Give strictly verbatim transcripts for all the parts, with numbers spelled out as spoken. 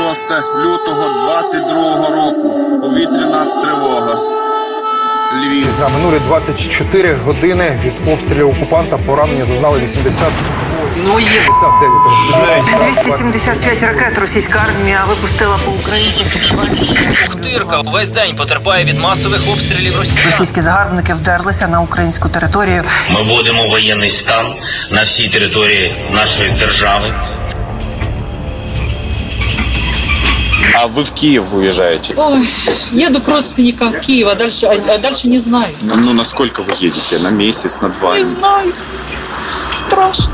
шостого лютого двадцять другого року. Повітряна тривога. Львів. За минулі двадцять чотири години від обстрілів окупанта поранення зазнали вісімдесят дев'ять. двісті сімдесят п'ять ракет російська армія випустила по українцях. Бухтирка весь день потерпає від масових обстрілів Росії. Російські загарбники вдерлися на українську територію. Ми вводимо воєнний стан на всій території нашої держави. А вы в Киев уезжаете? Ой, еду к родственникам в Киев, а дальше, а дальше не знаю. Ну, ну, на сколько вы едете? На месяц, на два? Не знаю. Страшно.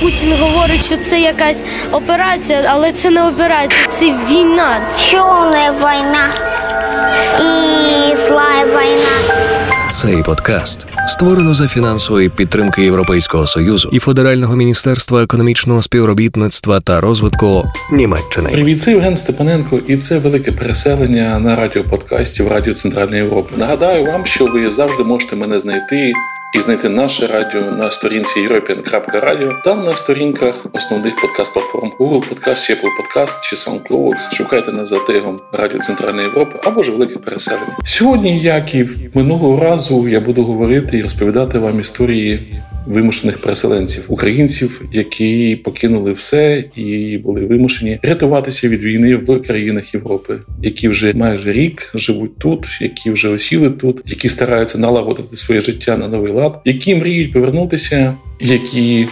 Путін говорить, що це якась операція, але це не операція, це війна. Чорна війна і зла війна. Цей подкаст створено за фінансової підтримки Європейського Союзу і Федерального Міністерства економічного співробітництва та розвитку Німеччини. Привіт, це Євген Степаненко і це «Велике переселення» на радіоподкасті в Радіо Центральної Європи. Нагадаю вам, що ви завжди можете мене знайти і знайти наше радіо на сторінці European.radio та на сторінках основних подкаст-платформ Google Podcast, Apple Podcast чи SoundCloud. Шукайте нас за тегом Радіо Центральної Європи або ж Велике переселення. Сьогодні, як і минулого разу, я буду говорити і розповідати вам історії вимушених переселенців, українців, які покинули все і були вимушені рятуватися від війни в країнах Європи, які вже майже рік живуть тут, які вже осіли тут, які стараються налагодити своє життя на новий лад, які мріють повернутися, які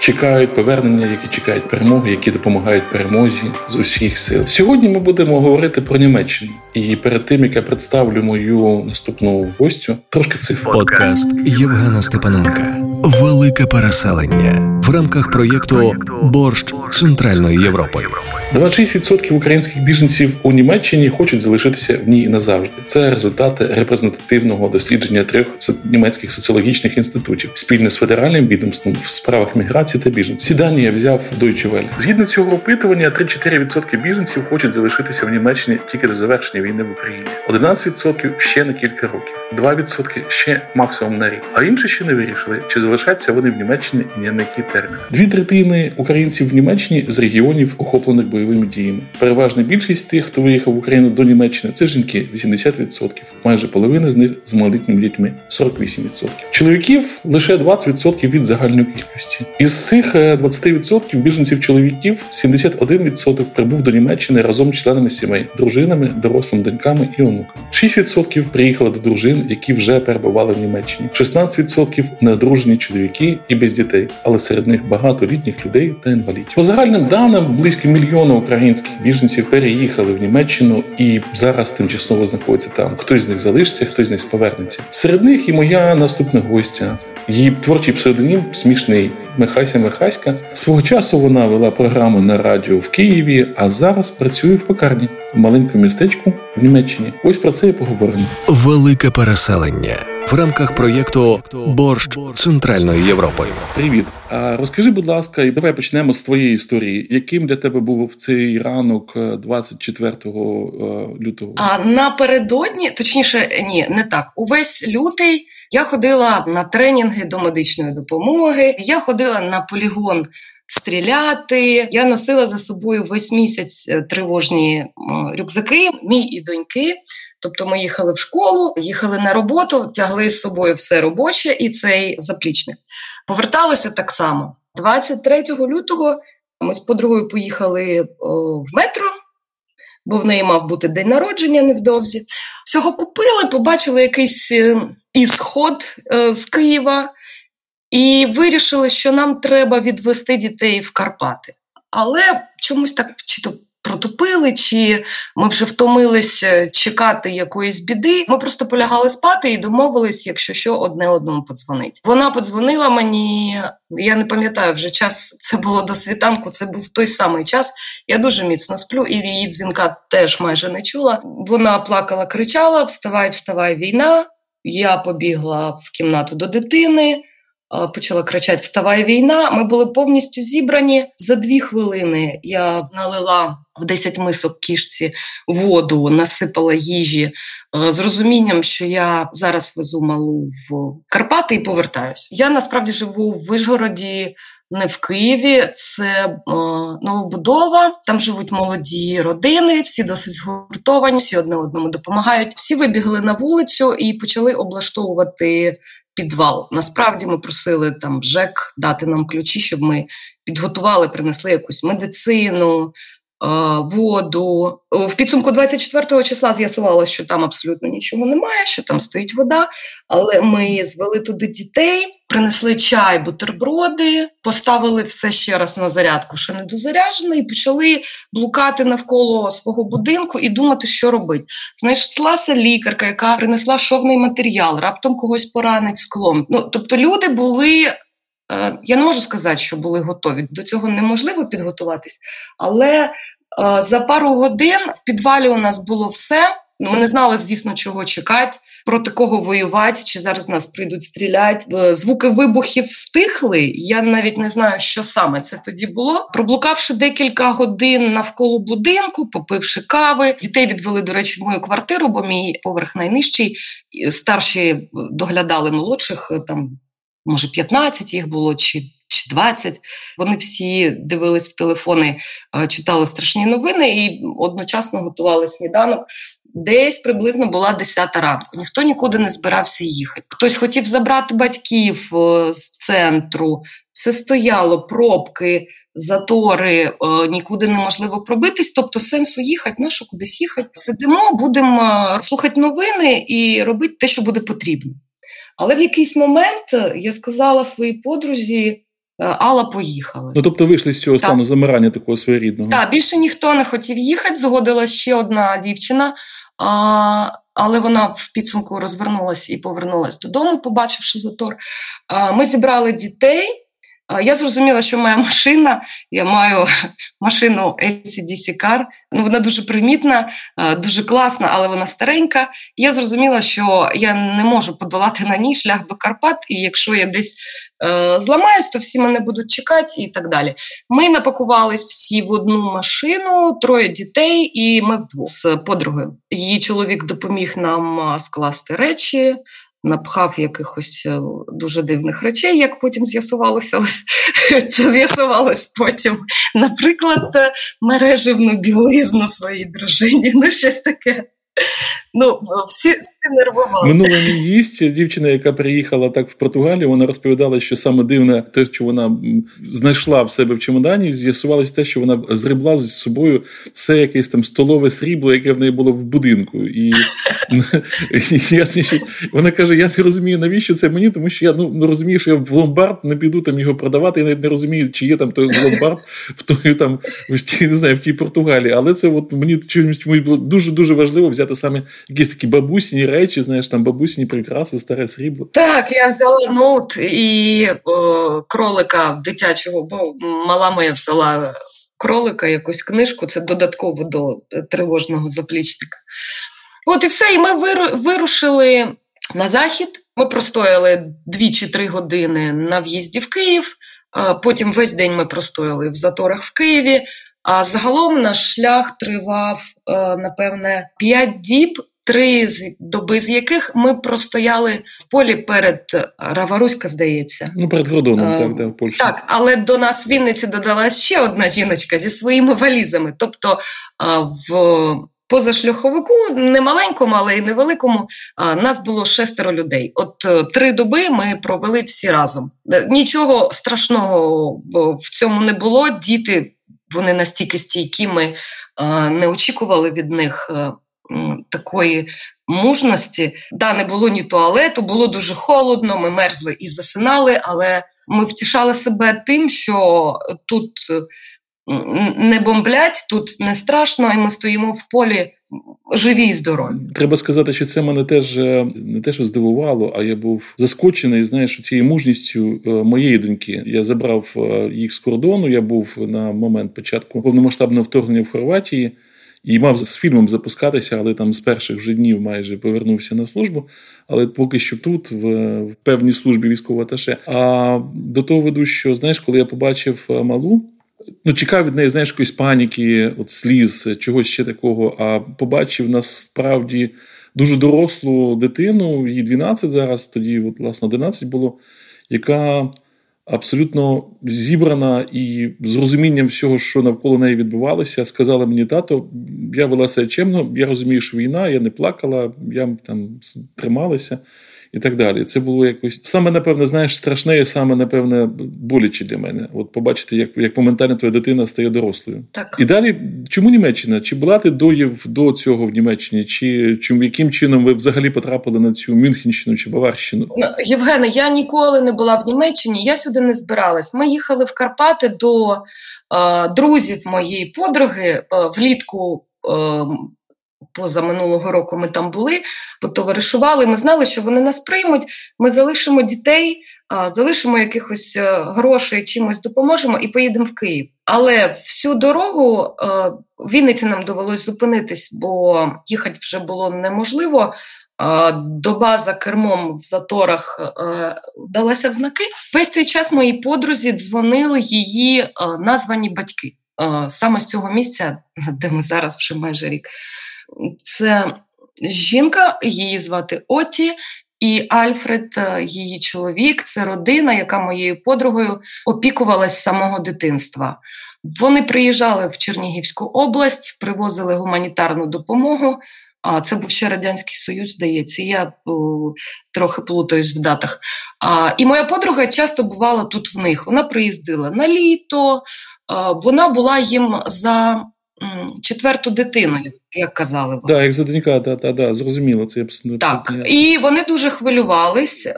чекають повернення, які чекають перемоги, які допомагають перемозі з усіх сил. Сьогодні ми будемо говорити про Німеччину. І перед тим, як я представлю мою наступну гостю, трошки цифр. Подкаст Євгена Степаненка «Велике переселення» в рамках проєкту «Борщ Центральної Європи». двадцять шість відсотків українських біженців у Німеччині хочуть залишитися в ній назавжди. Це результати репрезентативного дослідження трьох німецьких соціологічних інститутів спільно з Федеральним відомством в справах міграції та біженців. Ці дані я взяв в Deutsche Welle. Згідно цього опитування, три-чотири відсотки біженців хочуть залишитися в Німеччині тільки до завершення війни в Україні. одинадцять відсотків ще на кілька років, два відсотки ще максимум на рік. А інші ще не вирішили, чи залишаться вони в Німеччині і на який термін. Дві третини українців в Німеччині з регіонів, охоплених бойовими діями. Переважна більшість тих, хто виїхав в Україну до Німеччини, це жінки – вісімдесят відсотків. Майже половина з них з малолітніми дітьми – сорок вісім відсотків. Чоловіків – лише двадцять відсотків від загальної кількості. Із цих двадцять відсотків біженців-чоловіків сімдесят один відсоток прибув до Німеччини разом з членами сімей, дружинами, дорослими доньками і онуками. шість відсотків приїхали до дружин, які вже перебували в Німеччині. шістнадцять відсотків неодружені чоловіки і без дітей, але серед них багато літніх людей та інвалідів. По загальним даним, близько мільйон українських біженців переїхали в Німеччину і зараз тимчасово знаходяться там. Хтось з них залишиться, хтось з них повернеться. Серед них і моя наступна гостя. Її творчий псевдонім смішний – Михася Михайська. Свого часу вона вела програму на радіо в Києві, а зараз працює в пекарні в маленькому містечку в Німеччині. Ось про це і поговоримо. Велике переселення в рамках проєкту «Борщ Центральної Європи». Привіт. А розкажи, будь ласка, і давай почнемо з твоєї історії. Яким для тебе був цей ранок двадцять четвертого лютого? А напередодні, точніше, ні, не так. Увесь лютий я ходила на тренінги до медичної допомоги, я ходила на полігон стріляти. Я носила за собою весь місяць тривожні рюкзаки, мій і доньки. Тобто ми їхали в школу, їхали на роботу, тягли з собою все робоче і цей заплічник. Поверталися так само. двадцять третього лютого ми з подругою поїхали в метро, бо в неї мав бути день народження невдовзі. Всього купили, побачили якийсь ісход з Києва і вирішили, що нам треба відвести дітей в Карпати. Але чомусь так чи то протупили, чи ми вже втомились чекати якоїсь біди. Ми просто полягали спати і домовились, якщо що, одне одному подзвонить. Вона подзвонила мені, я не пам'ятаю вже час, це було до світанку, це був той самий час. Я дуже міцно сплю і її дзвінка теж майже не чула. Вона плакала, кричала: "Вставай, вставай, війна". Я побігла в кімнату до дитини, почала кричати: "Вставай, війна". Ми були повністю зібрані. За дві хвилини я налила в десять мисок кішці воду, насипала їжі з розумінням, що я зараз везу малу в Карпати і повертаюсь. Я насправді живу в Вишгороді, не в Києві, це новобудова, там живуть молоді родини, всі досить згуртовані, всі одне одному допомагають. Всі вибігли на вулицю і почали облаштовувати підвал. Насправді ми просили там ЖЕК дати нам ключі, щоб ми підготували, принесли якусь медицину, воду. В підсумку двадцять четвертого числа з'ясувалося, що там абсолютно нічого немає, що там стоїть вода, але ми звели туди дітей, принесли чай, бутерброди, поставили все ще раз на зарядку, що недозаряджено, і почали блукати навколо свого будинку і думати, що робити. Знайшлася лікарка, яка принесла шовний матеріал, раптом когось поранить склом. Ну, тобто люди були... Я не можу сказати, що були готові, до цього неможливо підготуватись, але за пару годин в підвалі у нас було все. Ми не знали, звісно, чого чекати, проти кого воювати, чи зараз нас прийдуть стріляти. Звуки вибухів стихли, я навіть не знаю, що саме це тоді було. Проблукавши декілька годин навколо будинку, попивши кави, дітей відвели, до речі, в мою квартиру, бо мій поверх найнижчий, старші доглядали молодших, там, може, п'ятнадцять їх було, чи, чи двадцять. Вони всі дивились в телефони, читали страшні новини і одночасно готували сніданок. Десь приблизно була десята ранку. Ніхто нікуди не збирався їхати. Хтось хотів забрати батьків з центру. Все стояло, пробки, затори, нікуди неможливо пробитись. Тобто сенсу їхати, на що кудись їхати. Сидимо, будемо слухати новини і робити те, що буде потрібно. Але в якийсь момент я сказала своїй подрузі: Алла, поїхали. Ну, тобто вийшли з цього так. стану замирання такого своєрідного. Так, більше ніхто не хотів їхати, згодила ще одна дівчина, але вона в підсумку розвернулася і повернулася додому, побачивши затор. Ми зібрали дітей. Я зрозуміла, що моя машина, я маю машину ей сі ді сі кар, ну, вона дуже примітна, дуже класна, але вона старенька. Я зрозуміла, що я не можу подолати на ній шлях до Карпат, і якщо я десь е, зламаюсь, то всі мене будуть чекати і так далі. Ми напакувались всі в одну машину, троє дітей, і ми вдвох з подругою. Її чоловік допоміг нам скласти речі, напхав якихось дуже дивних речей, як потім з'ясувалося. Це з'ясувалось потім. Наприклад, мереживну білизну своїй дружині. Ну, щось таке. Ну, всі, всі нервували. Минула не їсть. Дівчина, яка приїхала так в Португалію, вона розповідала, що саме дивне те, що вона знайшла в себе в чемодані, з'ясувалось те, що вона згребла з собою все якесь там столове срібло, яке в неї було в будинку. І я, вона каже, я не розумію, навіщо це мені, тому що я ну, розумію, що я в ломбард не піду там його продавати, я навіть не розумію, чи є там той ломбард в той, там, в тій, не знаю, в тій Португалії. Але це от мені чомусь було дуже-дуже важливо взяти саме якісь такі бабусіні речі, знаєш, там бабусіні прикраси, старе срібло. Так, я взяла ноут і о, кролика дитячого, бо мала моя взяла кролика, якусь книжку, це додатково до тривожного заплічника. От і все, і ми вирушили на захід, ми простояли дві чи три години на в'їзді в Київ, потім весь день ми простояли в заторах в Києві, а загалом наш шлях тривав, напевне, п'ять діб, три доби з яких ми простояли в полі перед Раваруська, здається. Ну, перед Городоном, так, да, в Польщі. Так, але до нас в Вінниці додалась ще одна жіночка зі своїми валізами. Тобто в позашляховику, не маленькому, але й невеликому, нас було шестеро людей. От три доби ми провели всі разом. Нічого страшного в цьому не було, діти... Вони настільки стійкі, ми е, не очікували від них е, такої мужності. Да, не було ні туалету, було дуже холодно, ми мерзли і засинали, але ми втішали себе тим, що тут не бомблять, тут не страшно, і ми стоїмо в полі живі і здорові. Треба сказати, що це мене теж не те, що здивувало, а я був заскочений, знаєш, цією мужністю моєї доньки. Я забрав їх з кордону, я був на момент початку повномасштабного вторгнення в Хорватії і мав з фільмом запускатися, але там з перших же днів майже повернувся на службу, але поки що тут, в, в певній службі військового аташе. А до того веду, що, знаєш, коли я побачив малу, ну, чекав від неї, знаєш, якоїсь паніки, от сліз, чогось ще такого, а побачив насправді дуже дорослу дитину, їй дванадцять зараз, тоді, от, власне, одинадцять було, яка абсолютно зібрана і з розумінням всього, що навколо неї відбувалося, сказала мені: тато, я вела себе чемно, я розумію, що війна, я не плакала, я там трималася і так далі. Це було якось саме, напевне, знаєш, страшне і саме, напевне, боляче для мене. От побачити, як, як моментально твоя дитина стає дорослою. Так. І далі, чому Німеччина? Чи була ти до, до цього в Німеччині? Чи, чи яким чином ви взагалі потрапили на цю Мюнхенщину чи Баварщину? Євгене, я ніколи не була в Німеччині, я сюди не збиралась. Ми їхали в Карпати до е, друзів моєї подруги е, влітку е, позаминулого року ми там були, потоваришували, ми знали, що вони нас приймуть, ми залишимо дітей, залишимо якихось грошей, чимось допоможемо і поїдемо в Київ. Але всю дорогу в Вінниці нам довелось зупинитись, бо їхати вже було неможливо. Доба за кермом в заторах далася в знаки. Весь цей час мої подрузі дзвонили її названі батьки. Саме з цього місця, де ми зараз вже майже рік. Це жінка, її звати Оті, і Альфред, її чоловік, це родина, яка моєю подругою опікувалась з самого дитинства. Вони приїжджали в Чернігівську область, привозили гуманітарну допомогу. А це був ще Радянський Союз, здається, я о, трохи плутаюсь в датах. А, і моя подруга часто бувала тут в них. Вона приїздила на літо, а, вона була їм за четверту дитину, як казали вони. Да, як за донька, да, да, да, зрозуміло. Це абсолютно. Так, і вони дуже хвилювались.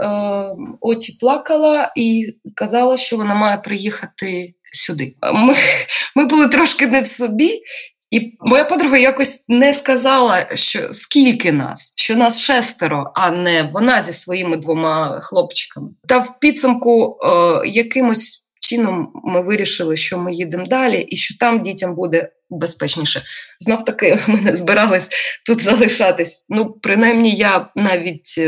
Оті плакала і казала, що вона має приїхати сюди. Ми, ми були трошки не в собі, і моя подруга якось не сказала, що скільки нас, що нас шестеро, а не вона зі своїми двома хлопчиками. Та в підсумку е, якимось чином ми вирішили, що ми їдемо далі і що там дітям буде безпечніше. Знов таки, ми не збирались тут залишатись. Ну, принаймні, я навіть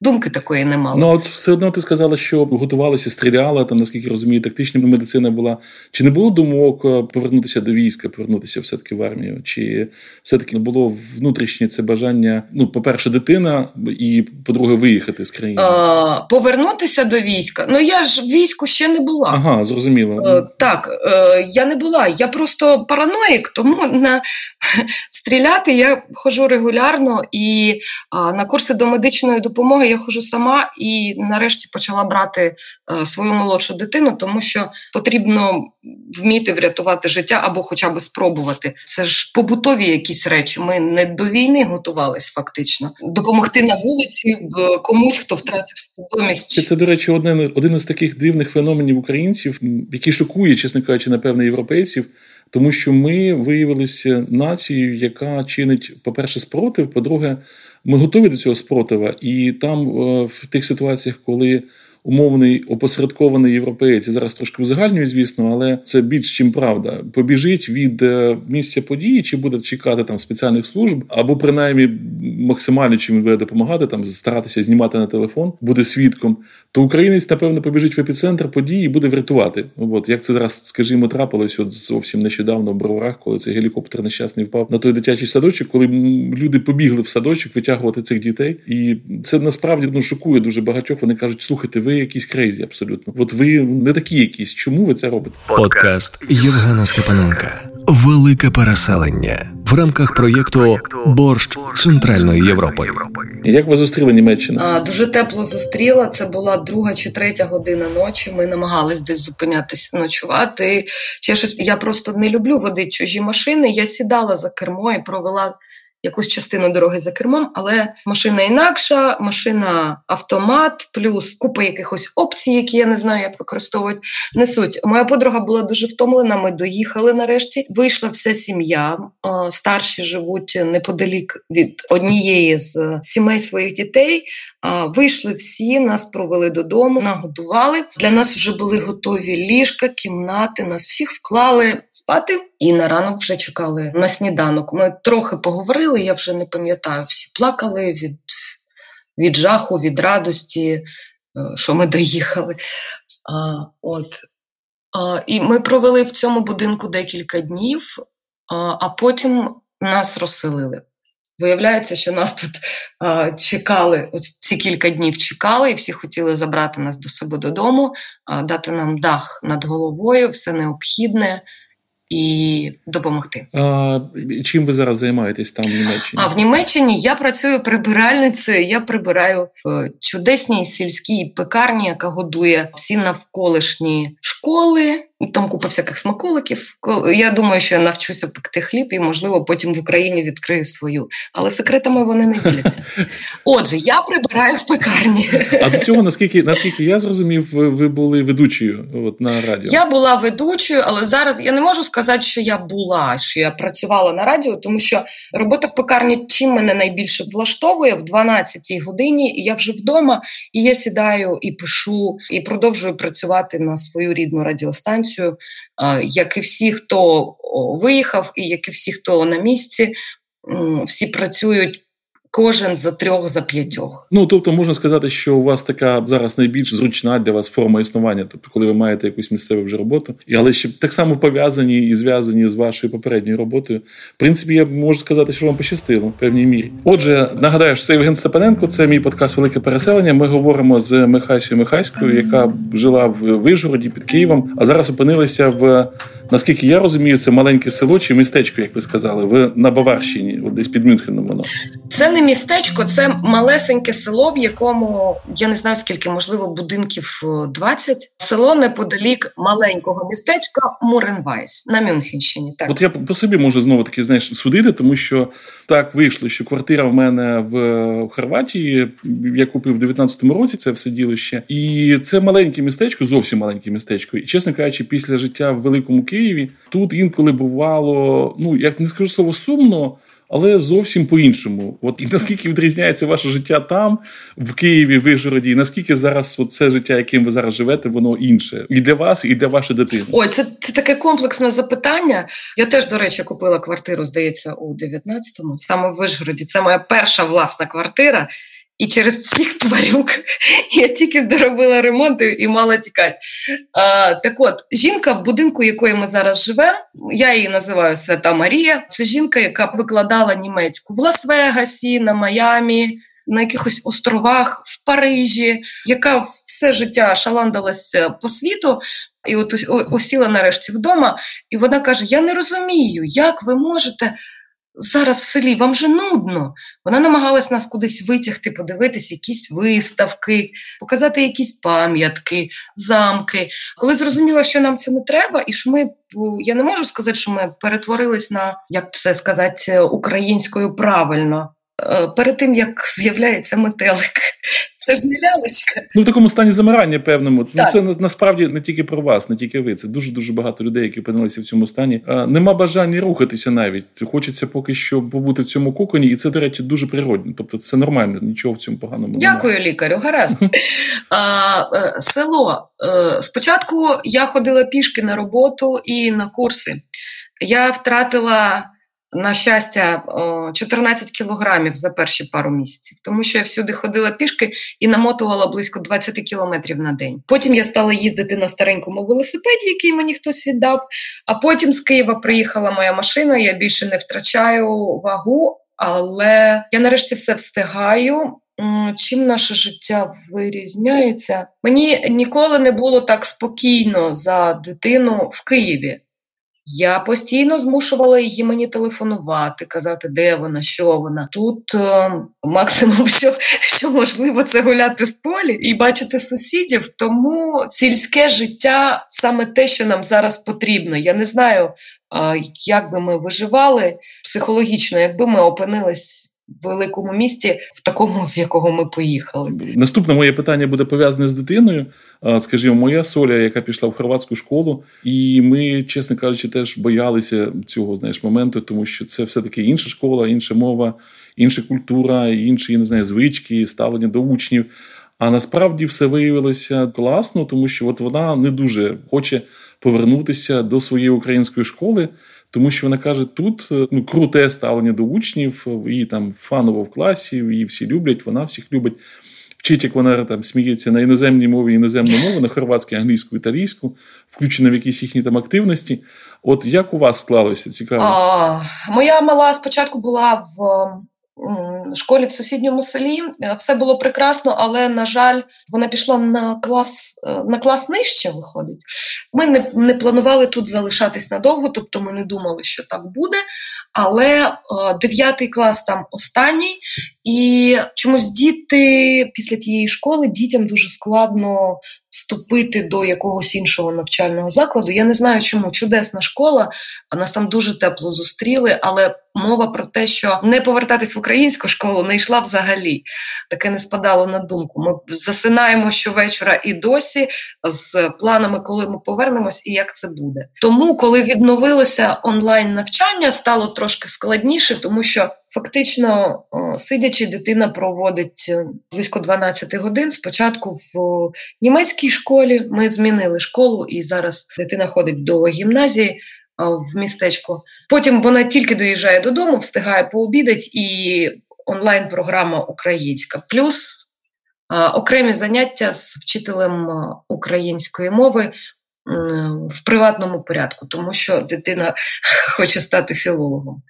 думки такої не мала. Ну, от все одно ти сказала, що готувалася, стріляла, там, наскільки розумію, тактична медицина була. Чи не було думок повернутися до війська, повернутися все-таки в армію? Чи все-таки було внутрішнє це бажання, ну, по-перше, дитина, і, по-друге, виїхати з країни? Е, повернутися до війська? Ну, я ж в війську ще не була. Ага, зрозуміло. Е, так, е, я не була. Я просто параноїк. Тому на стріляти я ходжу регулярно, і а, на курси до медичної допомоги я ходжу сама, і нарешті почала брати а, свою молодшу дитину, тому що потрібно вміти врятувати життя або хоча б спробувати. Це ж побутові якісь речі. Ми не до війни готувались фактично. Допомогти на вулиці комусь, хто втратив свідомість. Це, це, до речі, один, один із таких дивних феноменів українців, який шокує, чесно кажучи, напевно, європейців. Тому що ми виявилися нацією, яка чинить, по-перше, спротив, по-друге, ми готові до цього спротива. І там в тих ситуаціях, коли умовний опосередкований європеєць, зараз трошки узагальнюю, звісно, але це більш чим правда, побіжить від місця події, чи буде чекати там спеціальних служб, або принаймні максимально чим буде допомагати, там старатися знімати на телефон, буде свідком, то українець, напевно, побіжить в епіцентр події і буде врятувати. От, як це зараз, скажімо, трапилось от зовсім нещодавно в Броварах, коли цей гелікоптер нещасний впав на той дитячий садочок, коли люди побігли в садочок витягувати цих дітей. І це насправді ну, шокує дуже багатьох. Вони кажуть, слухайте, ви якісь крейзі абсолютно. От ви не такі якісь. Чому ви це робите? Подкаст Євгена Степаненка. Велике переселення. В рамках проєкту «Борщ Центральної Європи». Як ви зустріли Німеччину? А, дуже тепло зустріла. Це була друга чи третя година ночі. Ми намагались десь зупинятися, ночувати. Ще щось. Я просто не люблю водити чужі машини. Я сідала за кермо і провела якусь частину дороги за кермом, але машина інакша, машина автомат, плюс купа якихось опцій, які я не знаю, як використовують, несуть. Моя подруга була дуже втомлена, ми доїхали нарешті. Вийшла вся сім'я, старші живуть неподалік від однієї з сімей своїх дітей. Вийшли всі, нас провели додому, нагодували. Для нас вже були готові ліжка, кімнати, нас всіх вклали спати. І на ранок вже чекали на сніданок. Ми трохи поговорили, я вже не пам'ятаю, всі плакали від, від жаху, від радості, що ми доїхали. А, от. А, і ми провели в цьому будинку декілька днів, а, а потім нас розселили. Виявляється, що нас тут а, чекали, ось ці кілька днів чекали, і всі хотіли забрати нас до себе додому, а, дати нам дах над головою, все необхідне і допомогти. А чим ви зараз займаєтесь там в Німеччині? А в Німеччині я працюю прибиральницею, я прибираю в чудесній сільській пекарні, яка годує всі навколишні школи. Там купа всяких смаколиків. Я думаю, що я навчуся пекти хліб і, можливо, потім в Україні відкрию свою. Але секретами вони не діляться. Отже, я прибираю в пекарні. А до цього, наскільки, наскільки я зрозумів, ви були ведучою от, на радіо? Я була ведучою, але зараз я не можу сказати, що я була, що я працювала на радіо, тому що робота в пекарні чим мене найбільше влаштовує. В дванадцятій годині я вже вдома, і я сідаю, і пишу, і продовжую працювати на свою рідну радіостанцію. Як і всі, хто виїхав, і як і всі, хто на місці, всі працюють кожен за трьох, за п'ятьох. Ну, тобто, можна сказати, що у вас така зараз найбільш зручна для вас форма існування, тобто, коли ви маєте якусь місцеву вже роботу, але ще так само пов'язані і зв'язані з вашою попередньою роботою. В принципі, я можу сказати, що вам пощастило, в певній мірі. Отже, нагадаю, що це Євген Степаненко, це мій подкаст «Велике переселення». Ми говоримо з Михасею Михайською, яка жила в Ужгороді під Києвом, а зараз опинилася в, наскільки я розумію, це маленьке село чи містечко, як ви сказали, в на Баварщині, десь під Мюнхеном воно. Це не містечко, це малесеньке село, в якому, я не знаю скільки, можливо, будинків двадцять. Село неподалік маленького містечка Муренвайс на Мюнхенщині. Так. От я по собі можу знову-таки, знаєш, судити, тому що так вийшло, що квартира в мене в Хорватії, я купив в дев'ятнадцятому році це все ділище. І це маленьке містечко, зовсім маленьке містечко. І, чесно кажучи, після життя в великому Києві тут інколи бувало, ну, я не скажу слово сумно, але зовсім по-іншому. От і наскільки відрізняється ваше життя там, в Києві, в Ужгороді, і наскільки зараз от це життя, яким ви зараз живете, воно інше. І для вас, і для вашої дитини. Ой, це, це таке комплексне запитання. Я теж, до речі, купила квартиру, здається, у дев'ятнадцятому, саме в Ужгороді. Це моя перша власна квартира. І через цих тварюк я тільки доробила ремонт і мала тікати. А, так от, жінка, в будинку якої ми зараз живемо, я її називаю Свята Марія, це жінка, яка викладала німецьку в Лас-Вегасі, на Майамі, на якихось островах, в Парижі, яка все життя шаландалась по світу, і от осіла нарешті вдома, і вона каже, я не розумію, як ви можете... Зараз в селі вам же нудно. Вона намагалась нас кудись витягти, подивитись якісь виставки, показати якісь пам'ятки, замки. Коли зрозуміла, що нам це не треба, і що ми, я не можу сказати, що ми перетворились на, як це сказати, українською правильно. Перед тим, як з'являється метелик. Це ж не лялечка. Ну, в такому стані замирання певному. Ну, це насправді не тільки про вас, не тільки ви. Це дуже-дуже багато людей, які опинилися в цьому стані. А, нема бажання рухатися навіть. Хочеться поки що побути в цьому коконі. І це, до речі, дуже природно. Тобто це нормально, нічого в цьому поганому немає. Дякую, лікарю, гаразд. а, село. Спочатку я ходила пішки на роботу і на курси. Я втратила... На щастя, чотирнадцять кілограмів за перші пару місяців, тому що я всюди ходила пішки і намотувала близько двадцять кілометрів на день. Потім я стала їздити на старенькому велосипеді, який мені хтось віддав, а потім з Києва приїхала моя машина, я більше не втрачаю вагу, але я нарешті все встигаю. Чим наше життя вирізняється? Мені ніколи не було так спокійно за дитину в Києві. Я постійно змушувала її мені телефонувати, казати, де вона, що вона. Тут е, максимум, що, що можливо, це гуляти в полі і бачити сусідів. Тому сільське життя – саме те, що нам зараз потрібно. Я не знаю, е, як би ми виживали психологічно, якби ми опинились в великому місті, в такому, з якого ми поїхали. Наступне моє питання буде пов'язане з дитиною. Скажімо, моя Соля, яка пішла в хорватську школу, і ми, чесно кажучи, теж боялися цього, знаєш, моменту, тому що це все-таки інша школа, інша мова, інша культура, інші, я не знаю, звички, ставлення до учнів. А насправді все виявилося класно, тому що от вона не дуже хоче повернутися до своєї української школи, тому що вона каже, тут ну, круте ставлення до учнів, її там фаново в класі, її всі люблять, вона всіх любить. Вчить, як вона там сміється на іноземній мові, іноземну мову, на хорватську, англійську, італійську, включена в якісь їхні там активності. От як у вас склалося? Цікаво. А, моя мала спочатку була в школі в сусідньому селі. Все було прекрасно, але, на жаль, вона пішла на клас, на клас нижче, виходить. Ми не, не планували тут залишатись надовго, тобто ми не думали, що так буде, але дев'ятий клас там останній, і чомусь діти після тієї школи, дітям дуже складно вступити до якогось іншого навчального закладу. Я не знаю, чому. Чудесна школа, нас там дуже тепло зустріли, але мова про те, що не повертатись в українську школу, не йшла взагалі. Таке не спадало на думку. Ми засинаємо щовечора і досі з планами, коли ми повернемось і як це буде. Тому, коли відновилося онлайн-навчання, стало трошки складніше, тому що фактично, сидячи, дитина проводить близько дванадцять годин. Спочатку в німецькій школі ми змінили школу, і зараз дитина ходить до гімназії в містечку. Потім вона тільки доїжджає додому, встигає пообідати, і онлайн-програма українська. Плюс окремі заняття з вчителем української мови в приватному порядку, тому що дитина хоче стати філологом.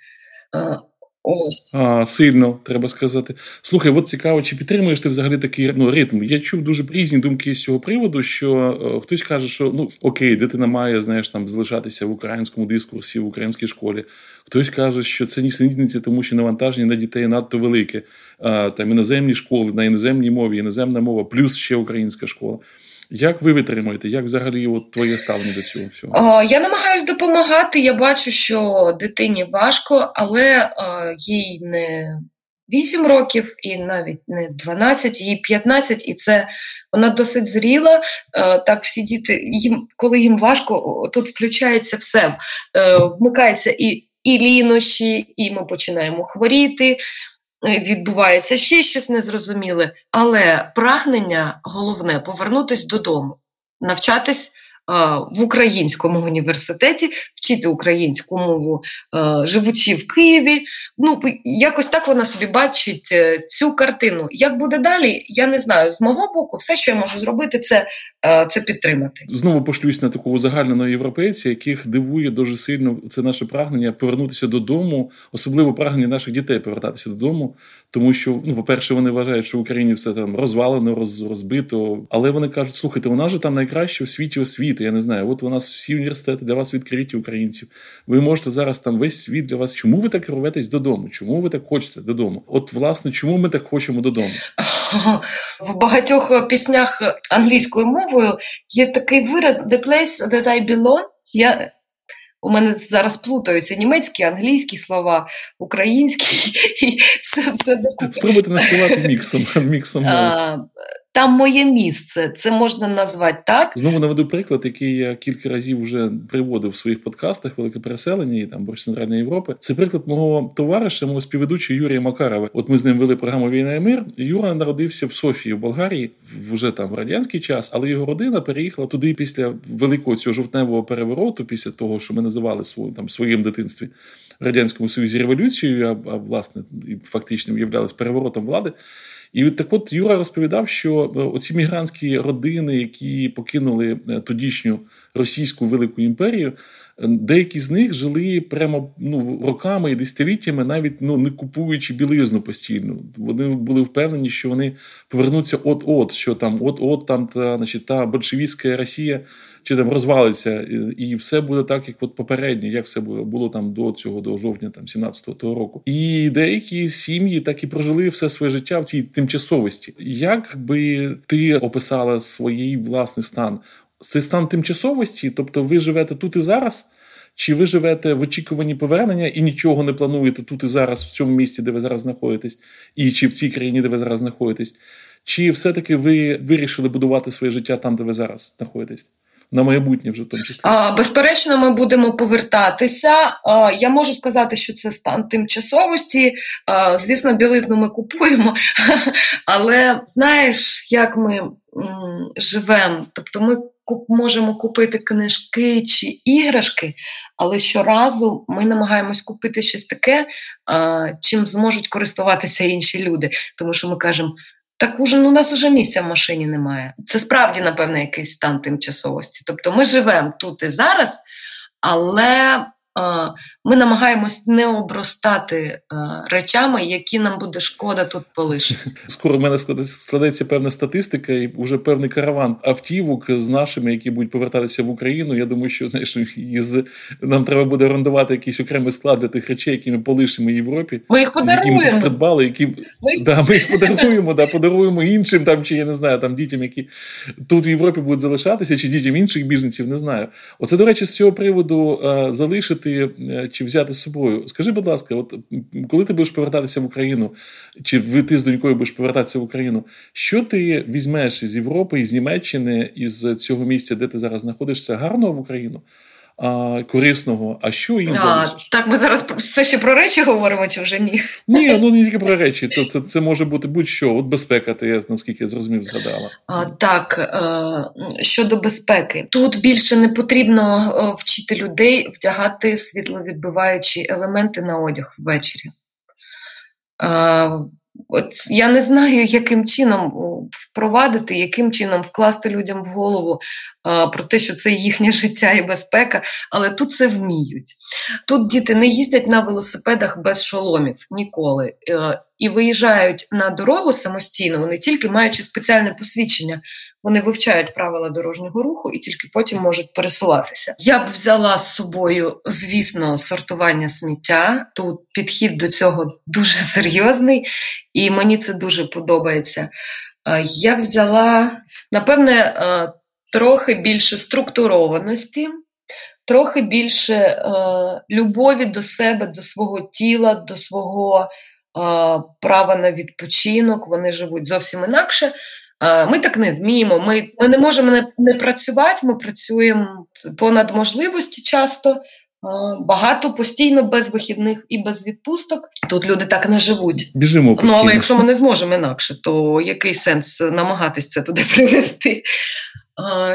Ось. А, сильно, треба сказати. Слухай, от цікаво, чи підтримуєш ти взагалі такий ну, ритм? Я чув дуже різні думки з цього приводу, що е, хтось каже, що ну окей, дитина має, знаєш, там залишатися в українському дискурсі, в українській школі. Хтось каже, що це нісенітниця, тому що навантаження на дітей надто велике. Е, там іноземні школи, на іноземній мові, іноземна мова, плюс ще українська школа. Як ви витримуєте? Як взагалі от твоє ставлення до цього всього? Я намагаюся допомагати. Я бачу, що дитині важко, але їй не вісім років і навіть не дванадцять, їй п'ятнадцять, і це вона досить зріла. Так всі діти, їм, коли їм важко, тут включається все. Вмикається і, і лінощі, і ми починаємо хворіти. Відбувається ще щось незрозуміле, але прагнення головне – повернутися додому, навчатись е, в українському університеті, вчити українську мову, е, живучи в Києві. Ну, якось так вона собі бачить е, цю картину. Як буде далі, я не знаю. З мого боку, все, що я можу зробити, це, е, це підтримати. Знову пошлюсь на такого загального європейця, яких дивує дуже сильно це наше прагнення повернутися додому, особливо прагнення наших дітей повертатися додому, тому що, ну, по-перше, вони вважають, що в Україні все там розвалено, роз, розбито, але вони кажуть, слухайте, вона ж там найкраща в світі освіти, я не знаю, от у нас всі університети для вас відкриті, українців, ви можете зараз там весь світ для вас, чому ви так рветесь додому, чому ви так хочете додому, от, власне, чому ми так хочемо додому? В багатьох піснях англійською мовою є такий вираз «The place that I belong», я... У мене зараз плутаються німецькі, англійські слова, українські. І це все докупи. Спробуйте наспівати міксом. міксом а, там моє місце, це можна назвати так. Знову наведу приклад, який я кілька разів вже приводив в своїх подкастах «Велике переселення» і там «Борщ Центральної Європи». Це приклад мого товариша, мого співведучого Юрія Макарова. От ми з ним вели програму «Війна і мир». Юра народився в Софії, в Болгарії, вже там в радянський час, але його родина переїхала туди після великого цього жовтневого перевороту, після того, що ми називали свою, там, в своєму дитинстві в Радянському Союзі революцією, а, а власне, фактично являлась переворотом влади. І так от Юра розповідав, що оці мігрантські родини, які покинули тодішню російську велику імперію, деякі з них жили прямо ну, роками і десятиліттями, навіть ну, не купуючи білизну постійно. Вони були впевнені, що вони повернуться от-от, що там от-от там та, значить, та большевістська Росія чи там розвалиться, і все буде так, як от попередньо, як все було, було там до цього, до жовтня там, сімнадцятого року. І деякі сім'ї так і прожили все своє життя в цій тимчасовості. Як би ти описала свій власний стан? Це стан тимчасовості, тобто ви живете тут і зараз, чи ви живете в очікуванні повернення і нічого не плануєте тут і зараз, в цьому місті, де ви зараз знаходитесь, і чи в цій країні, де ви зараз знаходитесь, чи все-таки ви вирішили будувати своє життя там, де ви зараз знаходитесь? На майбутнє вже в тому числі. Безперечно, ми будемо повертатися. Я можу сказати, що це стан тимчасовості. Звісно, білизну ми купуємо, але знаєш, як ми живемо? Тобто ми можемо купити книжки чи іграшки, але щоразу ми намагаємось купити щось таке, чим зможуть користуватися інші люди. Тому що ми кажемо, так уже у нас уже місця в машині немає. Це справді, напевно, якийсь стан тимчасовості. Тобто ми живемо тут і зараз, але ми намагаємось не обростати речами, які нам буде шкода тут полишити. Скоро в мене складеться певна статистика і вже певний караван автівок з нашими, які будуть повертатися в Україну. Я думаю, що, знаєш, із... нам треба буде орендувати якийсь окремий склад для тих речей, які ми полишимо в Європі. Ми їх подаруємо. Які ми придбали, які... Ми... Да, ми їх подаруємо, да, подаруємо іншим, там, чи я не знаю, там, дітям, які тут в Європі будуть залишатися, чи дітям інших біженців, не знаю. Оце, до речі, з цього приводу залишити чи взяти з собою. Скажи, будь ласка, от коли ти будеш повертатися в Україну, чи ти з донькою будеш повертатися в Україну, що ти візьмеш із Європи, із Німеччини, із цього місця, де ти зараз знаходишся, гарного в Україну, а, корисного, а що їм залишиш? Так, ми зараз все ще про речі говоримо, чи вже ні? Ні, ну не тільки про речі, то це, це може бути будь-що. От безпека, ти, наскільки я зрозумів, згадала. А, так, е, щодо безпеки. Тут більше не потрібно вчити людей вдягати світловідбиваючі елементи на одяг ввечері. Е, от, я не знаю, яким чином впровадити, яким чином вкласти людям в голову а, про те, що це їхнє життя і безпека, але тут це вміють. Тут діти не їздять на велосипедах без шоломів ніколи е, і виїжджають на дорогу самостійно, вони тільки маючи спеціальне посвідчення, вони вивчають правила дорожнього руху і тільки потім можуть пересуватися. Я б взяла з собою, звісно, сортування сміття. Тут підхід до цього дуже серйозний і мені це дуже подобається. Я б взяла, напевне, трохи більше структурованості, трохи більше любові до себе, до свого тіла, до свого права на відпочинок. Вони живуть зовсім інакше. Ми так не вміємо, ми, ми не можемо не, не працювати, ми працюємо понад можливості часто, багато, постійно, без вихідних і без відпусток. Тут люди так не живуть. Біжимо постійно. Ну, але якщо ми не зможемо інакше, то який сенс намагатись це туди привести?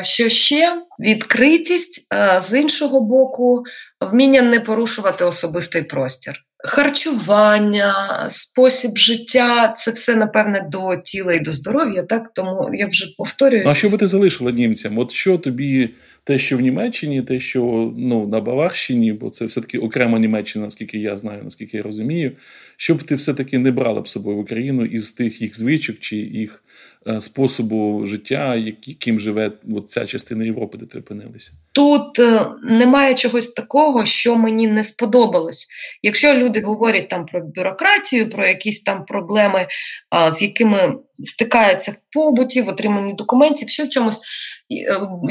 Що ще? Відкритість, з іншого боку, вміння не порушувати особистий простір. Харчування, спосіб життя – це все, напевне, до тіла і до здоров'я, так? Тому я вже повторююся. А що би ти залишила німцям? От що тобі, те, що в Німеччині, те, що ну, на Баварщині, бо це все-таки окрема Німеччина, наскільки я знаю, наскільки я розумію, що б ти все-таки не брала б з собою в Україну із тих їх звичок чи їх е, способу життя, яким живе от ця частина Європи, де ти опинилися? Тут е, немає чогось такого, що мені не сподобалось. Якщо люди Люди говорять там про бюрократію, про якісь там проблеми, а, з якими стикаються в побуті, в отриманні документів, ще в чомусь.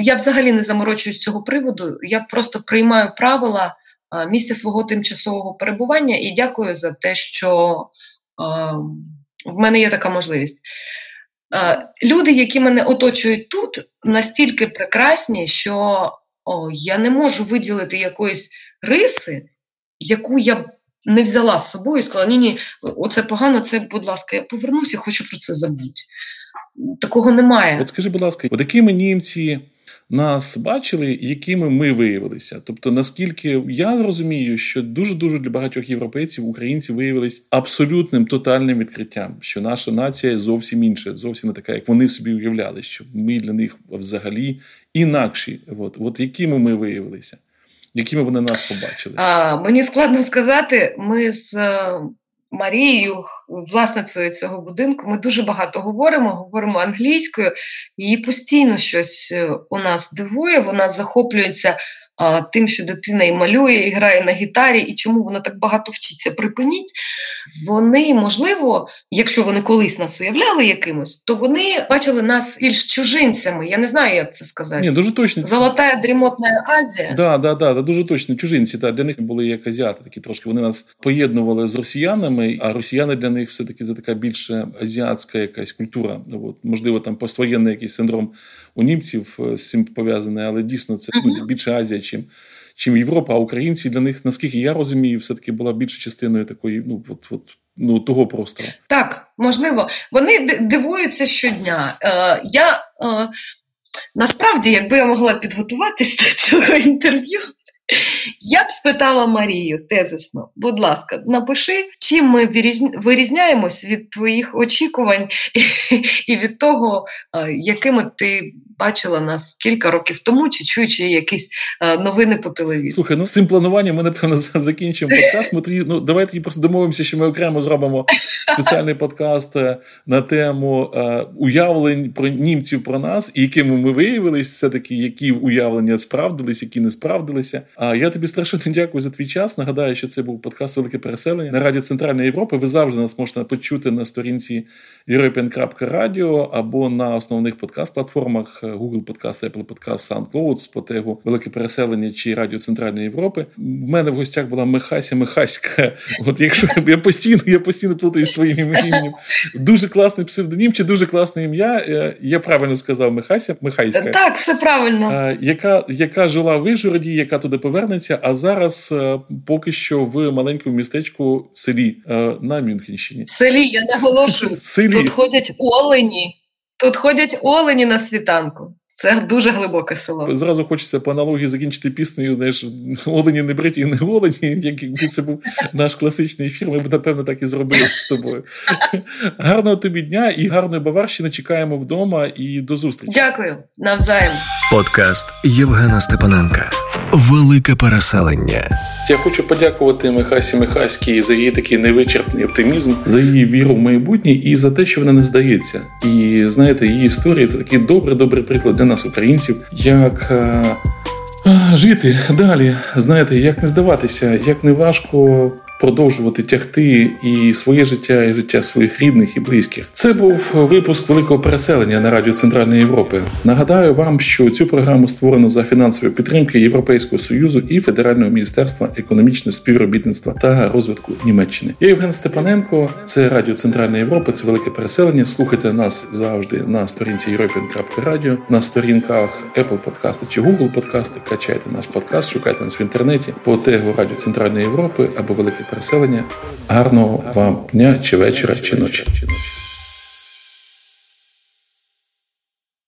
Я взагалі не заморочуюсь з цього приводу, я просто приймаю правила а, місця свого тимчасового перебування і дякую за те, що а, в мене є така можливість. А, люди, які мене оточують тут, настільки прекрасні, що о, я не можу виділити якоїсь риси, яку я не взяла з собою і сказала, ні-ні, оце погано, це, будь ласка, я повернуся, хочу про це забути. Такого немає. От скажи, будь ласка, от якими німці нас бачили, якими ми виявилися? Тобто, наскільки я розумію, що дуже-дуже для багатьох європейців українці виявилися абсолютним, тотальним відкриттям, що наша нація зовсім інша, зовсім не така, як вони собі уявляли, що ми для них взагалі інакші. От, от якими ми виявилися? Якими вони нас побачили? А, мені складно сказати. Ми з е, Марією, власницею цього будинку, ми дуже багато говоримо, говоримо англійською. Її постійно щось у нас дивує, вона захоплюється е, тим, що дитина і малює, і грає на гітарі, і чому вона так багато вчиться, припиніть. Вони, можливо, якщо вони колись нас уявляли якимось, то вони бачили нас більш чужинцями. Я не знаю, як це сказати. Ні, дуже точно. Золотая дрімотна Азія. Да, да, да, дуже точно. Чужинці, да, для них були як азіати, такі трошки. Вони нас поєднували з росіянами, а росіяни для них все-таки це така більше азіатська якась культура. От, можливо, там поствоєнний якийсь синдром у німців з цим пов'язаний, але дійсно це uh-huh. більше Азія, чим чим Європа, а українці для них, наскільки я розумію, все-таки була більшою частиною такої, ну, от, от, ну, того простору. Так, можливо. Вони дивуються щодня. Е, я, е, насправді, якби я могла підготуватись до цього інтерв'ю, я б спитала Марію тезисно, будь ласка, напиши, чим ми вирізняємось від твоїх очікувань і від того, якими ти бачила нас кілька років тому, чи чуючи якісь новини по телевізору. Слухай, ну з цим плануванням ми, напевно, закінчимо подкаст. Ми тоді, ну, давай тоді просто домовимося, що ми окремо зробимо спеціальний подкаст на тему уявлень про німців, про нас, і якими ми виявилися все-таки, які уявлення справдились, які не справдилися. А я тобі страшенно дякую за твій час. Нагадаю, що це був подкаст «Велике переселення» на Радіо Центральної Європи. Ви завжди нас можете почути на сторінці European.radio або на основних подкаст-платформах Google Podcast, Apple Podcast, SoundCloud, по тегу «Велике переселення» чи Радіо Центральної Європи. У мене в гостях була Михася Михайська. От якщо я постійно, я постійно плутаю з твоїм іменем. Дуже класний псевдонім чи дуже класне ім'я. Я правильно сказав, Михася Михайська. Так, все правильно. Яка, яка жила в Вижгороді, яка туди повернеться, а зараз поки що в маленькому містечку в селі на Мюнхенщині. В селі, я наголошую. Селі. Тут ходять олені. Тут ходять олені на світанку. Це дуже глибоке село. Зразу хочеться по аналогії закінчити піснею, знаєш, олені не бриті, не олені, якби це був наш класичний ефір, ми б, напевно, так і зробили з тобою. Гарного тобі дня і гарної Баварщини. Чекаємо вдома і до зустрічі. Дякую. Навзаєм. Подкаст Євгена Степаненка. Велике переселення. Я хочу подякувати Михасі Михайській за її такий невичерпний оптимізм, за її віру в майбутнє і за те, що вона не здається. І, знаєте, її історія – це такий добрий-добрий приклад для нас, українців, як а, а, жити далі, знаєте, як не здаватися, як не важко продовжувати тягти і своє життя, і життя своїх рідних і близьких. Це був випуск «Великого переселення» на Радіо Центральної Європи. Нагадаю вам, що цю програму створено за фінансової підтримки Європейського Союзу і Федерального Міністерства економічного співробітництва та розвитку Німеччини. Я Євген Степаненко, це Радіо Центральної Європи, це «Велике переселення». Слухайте нас завжди на сторінці European.radio, на сторінках Apple Podcast чи Google Podcast, качайте наш подкаст, шукайте нас в інтернеті по тегу Радіо Центральної Європи або «Велике переселення». Гарного вам дня, чи вечора, чи ночі.